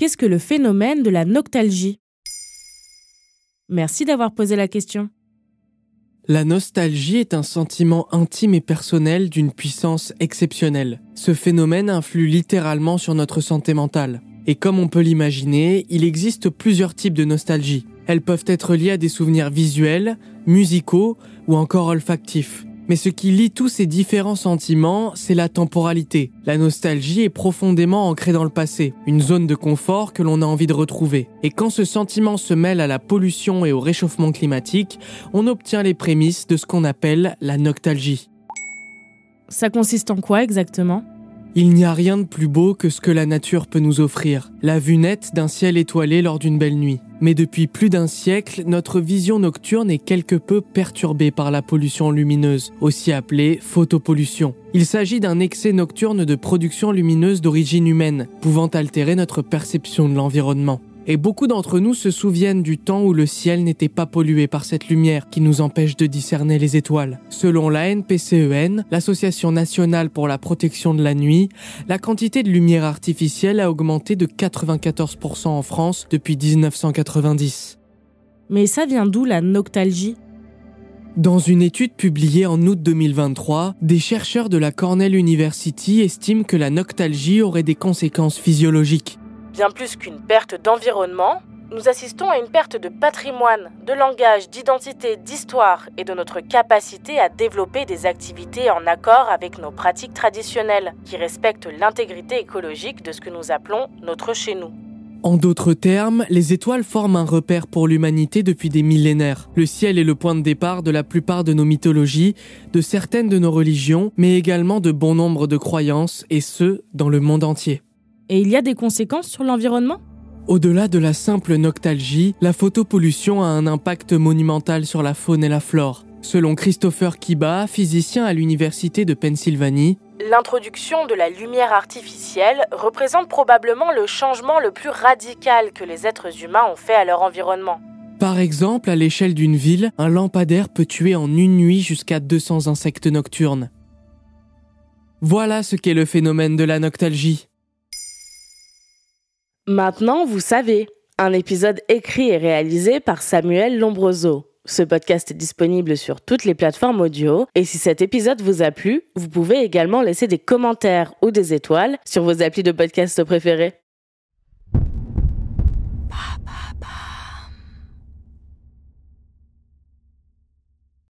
Qu'est-ce que le phénomène de la noctalgie ? Merci d'avoir posé la question. La nostalgie est un sentiment intime et personnel d'une puissance exceptionnelle. Ce phénomène influe littéralement sur notre santé mentale. Et comme on peut l'imaginer, il existe plusieurs types de nostalgie. Elles peuvent être liées à des souvenirs visuels, musicaux ou encore olfactifs. Mais ce qui lie tous ces différents sentiments, c'est la temporalité. La nostalgie est profondément ancrée dans le passé, une zone de confort que l'on a envie de retrouver. Et quand ce sentiment se mêle à la pollution et au réchauffement climatique, on obtient les prémices de ce qu'on appelle la noctalgie. Ça consiste en quoi exactement ? Il n'y a rien de plus beau que ce que la nature peut nous offrir, la vue nette d'un ciel étoilé lors d'une belle nuit. Mais depuis plus d'un siècle, notre vision nocturne est quelque peu perturbée par la pollution lumineuse, aussi appelée photopollution. Il s'agit d'un excès nocturne de production lumineuse d'origine humaine, pouvant altérer notre perception de l'environnement. Et beaucoup d'entre nous se souviennent du temps où le ciel n'était pas pollué par cette lumière qui nous empêche de discerner les étoiles. Selon la NPCEN, l'Association nationale pour la protection de la nuit, la quantité de lumière artificielle a augmenté de 94% en France depuis 1990. Mais ça vient d'où la noctalgie ? Dans une étude publiée en août 2023, des chercheurs de la Cornell University estiment que la noctalgie aurait des conséquences physiologiques. Bien plus qu'une perte d'environnement, nous assistons à une perte de patrimoine, de langage, d'identité, d'histoire et de notre capacité à développer des activités en accord avec nos pratiques traditionnelles, qui respectent l'intégrité écologique de ce que nous appelons notre chez-nous. En d'autres termes, les étoiles forment un repère pour l'humanité depuis des millénaires. Le ciel est le point de départ de la plupart de nos mythologies, de certaines de nos religions, mais également de bon nombre de croyances, et ce, dans le monde entier. Et il y a des conséquences sur l'environnement ? Au-delà de la simple noctalgie, la photopollution a un impact monumental sur la faune et la flore. Selon Christopher Kiba, physicien à l'université de Pennsylvanie, l'introduction de la lumière artificielle représente probablement le changement le plus radical que les êtres humains ont fait à leur environnement. Par exemple, à l'échelle d'une ville, un lampadaire peut tuer en une nuit jusqu'à 200 insectes nocturnes. Voilà ce qu'est le phénomène de la noctalgie. Maintenant, vous savez, un épisode écrit et réalisé par Samuel Lumbroso. Ce podcast est disponible sur toutes les plateformes audio et si cet épisode vous a plu, vous pouvez également laisser des commentaires ou des étoiles sur vos applis de podcast préférés.